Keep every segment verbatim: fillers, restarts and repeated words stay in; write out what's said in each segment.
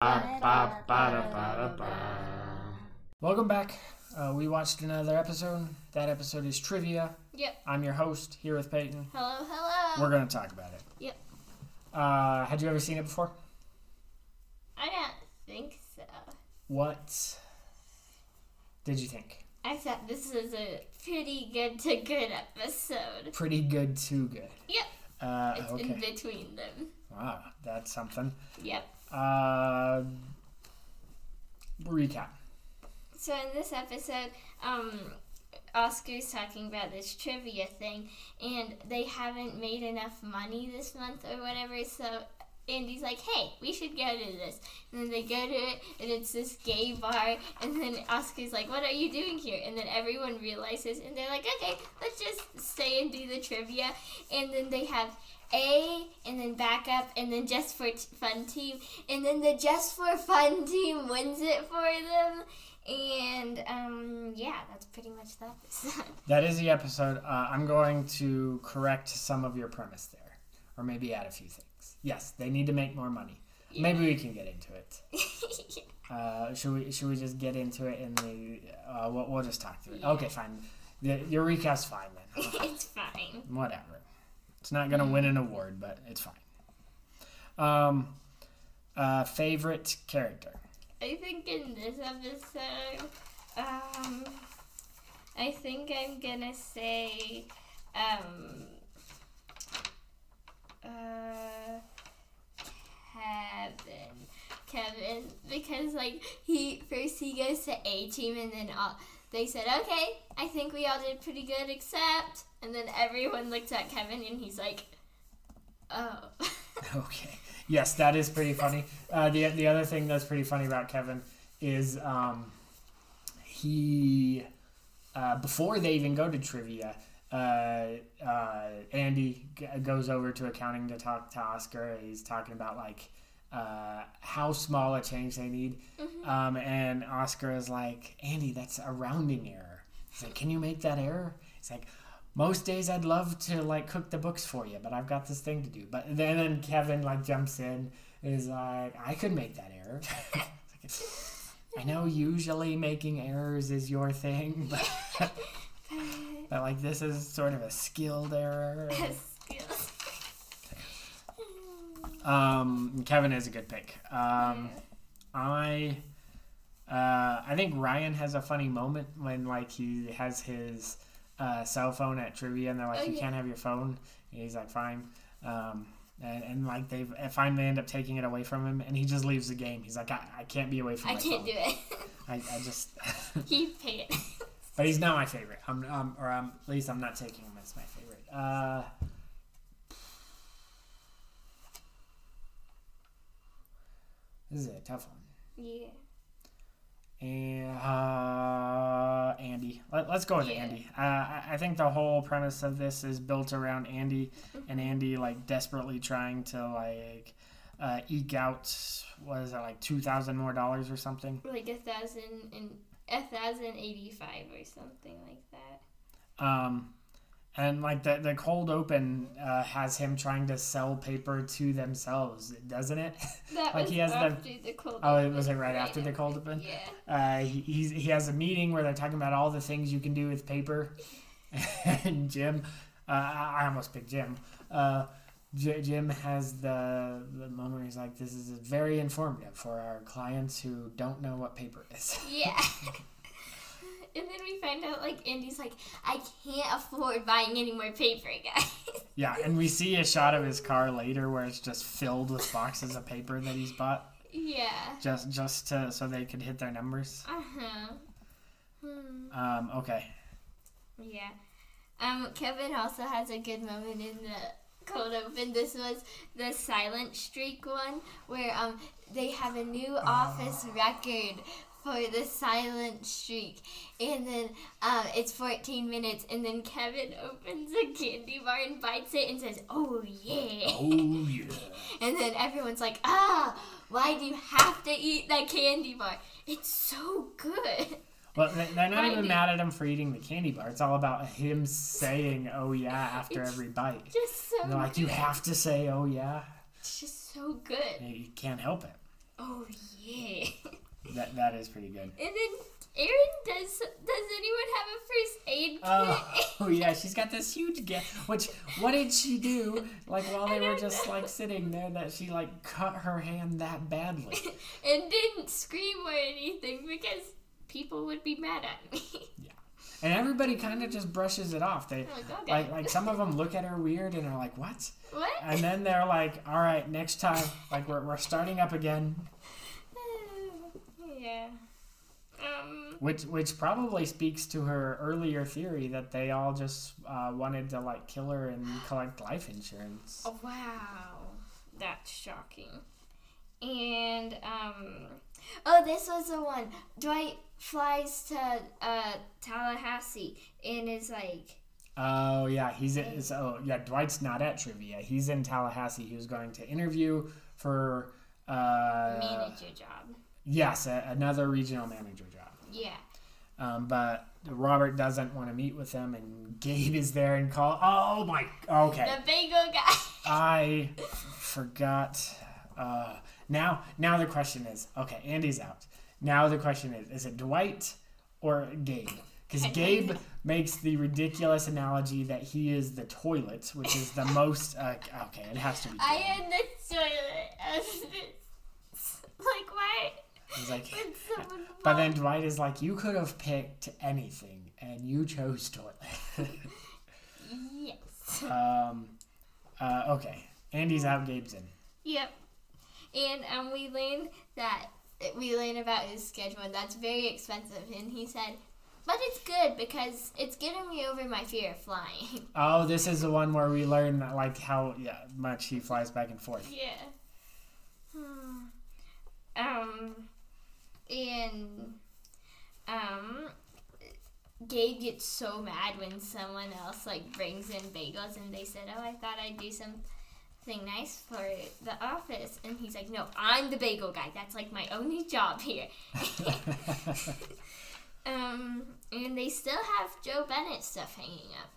Ba, ba, ba, ba, ba. Welcome back. Uh, we watched another episode. That episode is Trivia. Yep. I'm your host here with Peyton. Hello, hello. We're going to talk about it. Yep. Uh, had you ever seen it before? I don't think so. What did you think? I thought this was a pretty good to good episode. Pretty good to good. Yep. Uh, it's okay. In between them. Wow, that's something. Yep. Uh, recap. So in this episode, um, Oscar's talking about this trivia thing, and they haven't made enough money this month or whatever, so Andy's like, hey, we should go to this. And then they go to it, and it's this gay bar, and then Oscar's like, what are you doing here? And then everyone realizes, and they're like, okay, let's just stay and do the trivia. And then they have A, and then back up, and then just for fun team, and then the just for fun team wins it for them. And um, yeah, that's pretty much the episode. That is the episode. Uh, I'm going to correct some of your premise there, or maybe add a few things. Yes, they need to make more money. Yeah. Maybe we can get into it. yeah. uh, should we? Should we just get into it? And in the uh, we'll, we'll just talk through it. Yeah. Okay, fine. The, your recap's fine then. It's fine. Whatever. It's not going to win an award, but it's fine. Um, uh, favorite character? I think in this episode, um, I think I'm going to say, um, uh, Kevin. Kevin, because, like, he, first he goes to A-Team, and then all... They said, okay, I think we all did pretty good except... And then everyone looked at Kevin and he's like, oh. Okay. Yes, that is pretty funny. Uh, the the other thing that's pretty funny about Kevin is um, he... Uh, before they even go to trivia, uh, uh, Andy g- goes over to accounting to talk to Oscar. He's talking about, like, uh, how small a change they need. Mm-hmm. Um, and Oscar is like, Andy, that's a rounding error. He's like, can you make that error? He's like, most days I'd love to, like, cook the books for you, but I've got this thing to do. But then, then Kevin, like, jumps in and is like, I could make that error. I know usually making errors is your thing, but, but like, this is sort of a skilled error. Um, Kevin is a good pick. Um, yeah. I, uh, I think Ryan has a funny moment when, like, he has his, uh, cell phone at trivia and they're like, oh, you yeah. can't have your phone. And he's like, fine. Um, and, and like they finally end up taking it away from him and he just leaves the game. He's like, I, I can't be away from I my phone. I can't do it. I, I just. He paid it. But he's not my favorite. I'm, um, or I'm, at least I'm not taking him as my favorite. Uh. This is a tough one. Yeah. And uh, Andy. Let, let's go with yeah. Andy. Uh, I, I think the whole premise of this is built around Andy and Andy, like, desperately trying to, like, uh, eke out, what is it, like two thousand dollars more dollars or something? Like a thousand and a thousand eighty-five or something like that. Um, and, like, the, the cold open uh, has him trying to sell paper to themselves, doesn't it? That like was he has after them... the cold oh, open. Oh, was it right, right after the cold open? Yeah. Uh, he, he's, he has a meeting where they're talking about all the things you can do with paper. And Jim, uh, I almost picked Jim. Uh, J- Jim has the, the moment where he's like, this is very informative for our clients who don't know what paper is. Yeah. And then we find out, like, Andy's like, I can't afford buying any more paper, guys. Yeah, and we see a shot of his car later where it's just filled with boxes of paper that he's bought. Yeah. Just just to, so they could hit their numbers. Uh-huh. Hmm. Um, okay. Yeah. Um, Kevin also has a good moment in the cold open. This was the silent streak one where um they have a new oh. office record for the silent streak, and then um, it's fourteen minutes, and then Kevin opens a candy bar and bites it and says, oh yeah, oh yeah, and then everyone's like, ah, why do you have to eat that candy bar, it's so good. Well, they're not I even do. mad at him for eating the candy bar, it's all about him saying oh yeah after it's every bite, just so and they're like, good. You have to say oh yeah, it's just so good, you can't help it. Oh yeah. that that is pretty good. And then Erin does. Does anyone have a first aid kit? Oh, oh yeah, she's got this huge gap. Which what did she do? Like while they were just know. like sitting there, that she like cut her hand that badly. And didn't scream or anything because people would be mad at me. Yeah. And everybody kind of just brushes it off. They oh, okay. like like some of them look at her weird and are like, "What?" What? And then they're like, "All right, next time, like we're we're starting up again." Yeah. Um. Which which probably speaks to her earlier theory that they all just uh, wanted to like kill her and collect life insurance. Oh wow, that's shocking. And um, oh, this was the one Dwight flies to uh, Tallahassee and is like, oh yeah, he's in, so yeah, Dwight's not at trivia. He's in Tallahassee. He was going to interview for uh, manager job. Yes, a, another regional manager job. Yeah. Um, but Robert doesn't want to meet with him, and Gabe is there and call. Oh my. Okay. The bagel guy. I forgot. Uh, now, now the question is, okay, Andy's out. Now the question is, is it Dwight or Gabe? Because Gabe makes the ridiculous analogy that he is the toilet, which is the most, uh, okay, it has to be Gabe. I am the toilet. Like, why? He's like, but then Dwight is like, you could have picked anything, and you chose toilet. Yes. Um. Uh, okay. Andy's out, Gabe's in. Yep. And um, we learned that we learned about his schedule, and that's very expensive. And he said, but it's good because it's getting me over my fear of flying. Oh, this is the one where we learn like how yeah, much he flies back and forth. Yeah. Um, and um, Gabe gets so mad when someone else like brings in bagels, and they said, "Oh, I thought I'd do some." nice for the office, and he's like, no, I'm the bagel guy, that's like my only job here. Um and they still have Joe Bennett stuff hanging up.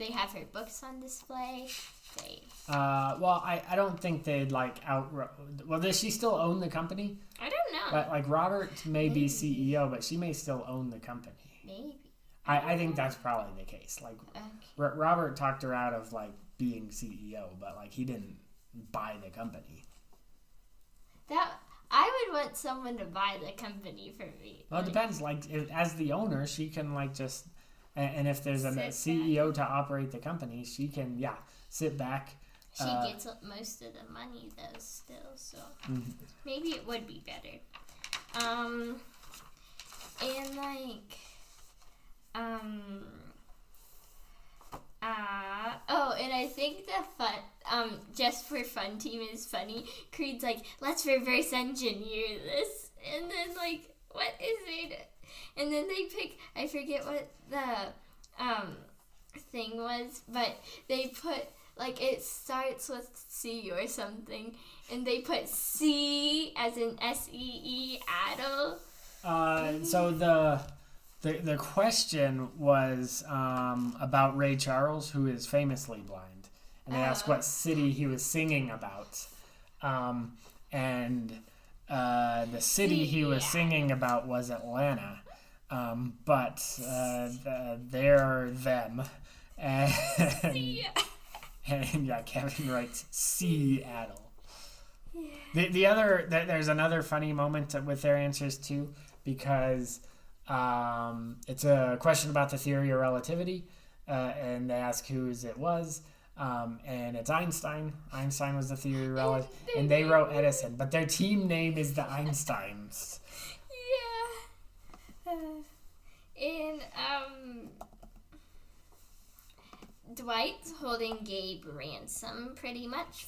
They have her books on display. They... uh well I, I don't think they'd like out well does she still own the company? I don't know, but like Robert may maybe. be C E O, but she may still own the company. Maybe. I, I think that's probably the case. Like okay. R- Robert talked her out of like being C E O, but like he didn't buy the company. That I would want someone to buy the company for me. Well, it like, depends. Like if, as the owner, she can like just and, and if there's a C E O back. to operate the company, she can yeah sit back. She uh, gets most of the money though still, so mm-hmm. maybe it would be better. Um, and like. Um, uh, oh, and I think the fun, um, just for fun team is funny. Creed's like, let's reverse engineer this. And then, like, what is it? And then they pick, I forget what the, um, thing was, but they put, like, it starts with C or something, and they put C as in S E E, addle. Uh, so the... The the question was um, about Ray Charles, who is famously blind, and they oh. asked what city he was singing about, um, and uh, the city he was yeah. singing about was Atlanta, um, but uh, the, they're them, and, yeah. and yeah, Kevin writes Seattle. Yeah. The the other the, there's another funny moment with their answers too, because. Um, it's a question about the theory of relativity, uh, and they ask whose it was, um, and it's Einstein. Einstein was the theory of relativity, and they wrote Edison, but their team name is the Einsteins. Yeah. Uh, and, um, Dwight's holding Gabe ransom pretty much.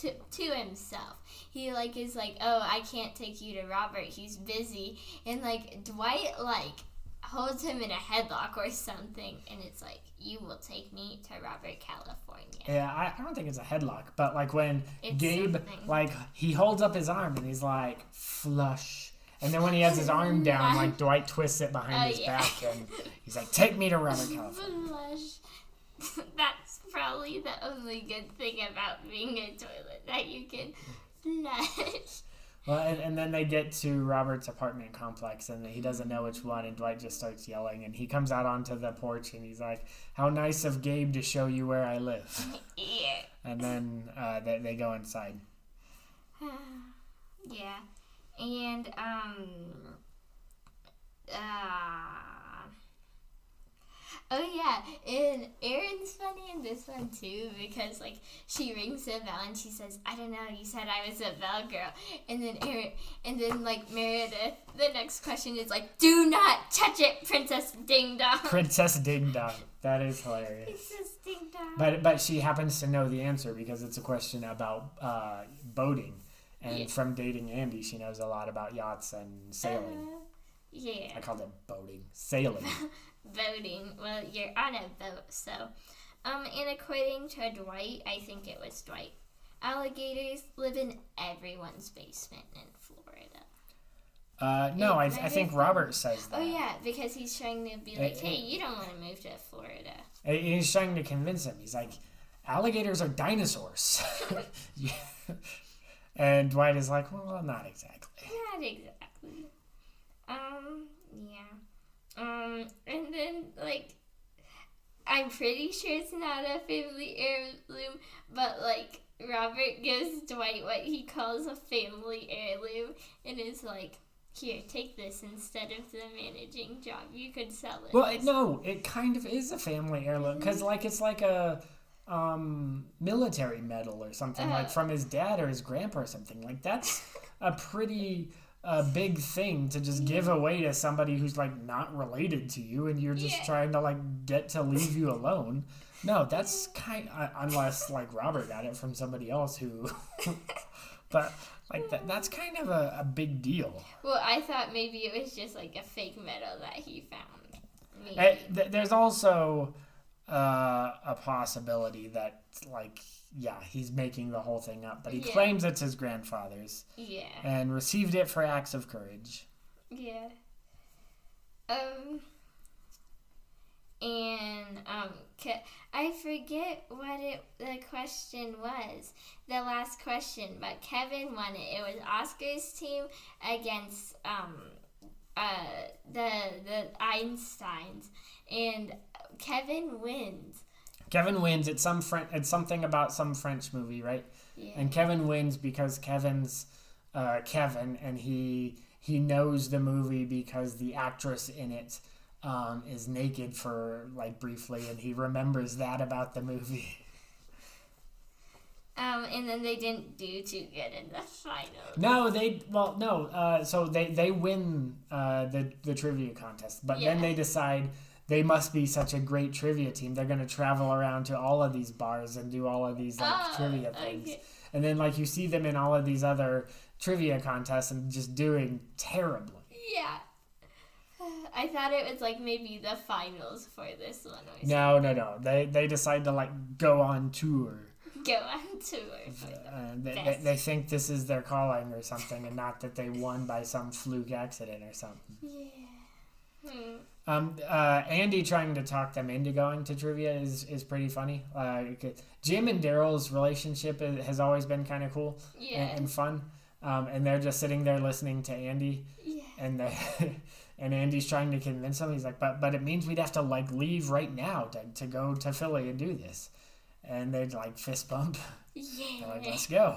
To, to himself. He like is like, oh, I can't take you to Robert, he's busy, and like Dwight like holds him in a headlock or something, and it's like, you will take me to Robert California. Yeah, I, I don't think it's a headlock, but like when it's Gabe something. like he holds up his arm and he's like flush, and then when he has his arm down, like Dwight twists it behind oh, his yeah. back, and he's like, take me to Robert California. Flush. That's probably the only good thing about being a toilet, that you can flush. Well, and, and then they get to Robert's apartment complex, and he doesn't know which one, and Dwight just starts yelling, and he comes out onto the porch, and he's like, how nice of Gabe to show you where I live. Yeah. And then uh, they, they go inside. Yeah. And, um... Uh, oh, yeah. And Erin's funny in this one, too, because, like, she rings the bell and she says, I don't know, you said I was a bell girl. And then, Erin, and then like, Meredith, the next question is, like, do not touch it, Princess Ding Dong. Princess Ding Dong. That is hilarious. Princess Ding Dong. But, but she happens to know the answer because it's a question about uh, boating. And yeah. From dating Andy, she knows a lot about yachts and sailing. Uh, Yeah. I called it boating. Sailing. Boating. Well, you're on a boat, so. Um, and according to Dwight, I think it was Dwight, alligators live in everyone's basement in Florida. Uh, no, I, I think Robert says that. Oh, yeah, because he's trying to be like, it, hey, it, you don't want to move to Florida. He's trying to convince him. He's like, alligators are dinosaurs. And Dwight is like, well, not exactly. Not exactly. Um, yeah. Um, and then, like, I'm pretty sure it's not a family heirloom, but, like, Robert gives Dwight what he calls a family heirloom and is like, here, take this instead of the managing job. You could sell it. Well, it, no, it kind of is a family heirloom because, mm-hmm. like, it's like a... um military medal or something uh, like from his dad or his grandpa or something like that's a pretty uh, big thing to just give away to somebody who's like not related to you and you're just yeah. trying to like get to leave you alone. No, that's kind uh, unless like Robert got it from somebody else who but like that, that's kind of a, a big deal. Well, I thought maybe it was just like a fake medal that he found. Maybe. I, th- there's also Uh, a possibility that, like, yeah, he's making the whole thing up, but he yeah. claims it's his grandfather's. Yeah. And received it for acts of courage. Yeah. Um. And um, I forget what it the question was. The last question, but Kevin won it. It was Oscar's team against um, uh, the the Einsteins, and. Kevin wins. Kevin wins. It's some French. It's something about some French movie, right? Yeah. And Kevin wins because Kevin's uh, Kevin, and he he knows the movie because the actress in it um, is naked for like briefly, and he remembers that about the movie. Um, and then they didn't do too good in the final. No, they well no. Uh, so they they win uh, the the trivia contest, but yeah. then they decide. They must be such a great trivia team. They're going to travel around to all of these bars and do all of these like oh, trivia things. Okay. And then like you see them in all of these other trivia contests and just doing terribly. Yeah. I thought it was like maybe the finals for this one. Or no, no, no. They they decide to like go on tour. Go on tour. For the uh, they, they, they think this is their calling or something and not that they won by some fluke accident or something. Yeah. Hmm. Um, uh, Andy trying to talk them into going to trivia is, is pretty funny. Uh, Jim and Daryl's relationship has always been kind of cool yeah. and, and fun. Um, and they're just sitting there listening to Andy yeah. and the, and Andy's trying to convince him. He's like, but, but it means we'd have to like leave right now to, to go to Philly and do this. And they'd like fist bump. Yeah. They're like, let's go.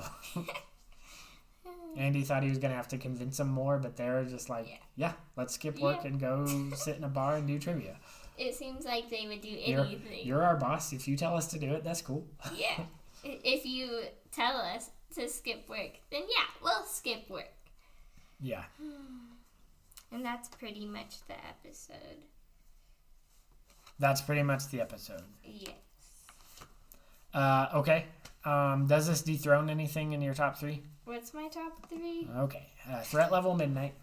Andy thought he was going to have to convince him more, but they're just like, yeah, yeah let's skip work yeah. and go sit in a bar and do trivia. It seems like they would do anything. You're, you're our boss. If you tell us to do it, that's cool. Yeah. If you tell us to skip work, then yeah, we'll skip work. Yeah. And that's pretty much the episode. That's pretty much the episode. Yes. Uh, okay. Um, does this dethrone anything in your top three? What's my top three? Okay. Uh, Threat Level Midnight.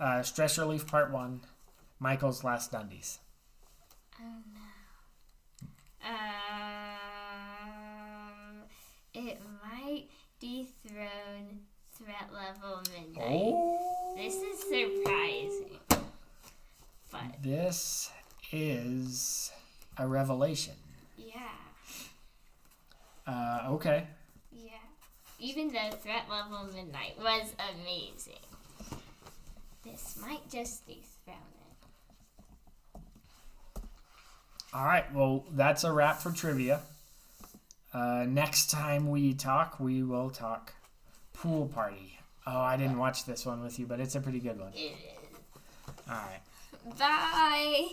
Uh, Stress Relief Part one. Michael's Last Dundies. Oh, no. Um, it might dethrone Threat Level Midnight. Oh. This is surprising. But this is a revelation. Yeah. Uh, okay. Yeah. even though Threat Level Midnight was amazing. This might just be thrown in. All right, well, that's a wrap for trivia. Uh, next time we talk, we will talk pool party. Oh, I didn't watch this one with you, but it's a pretty good one. It is. All right. Bye.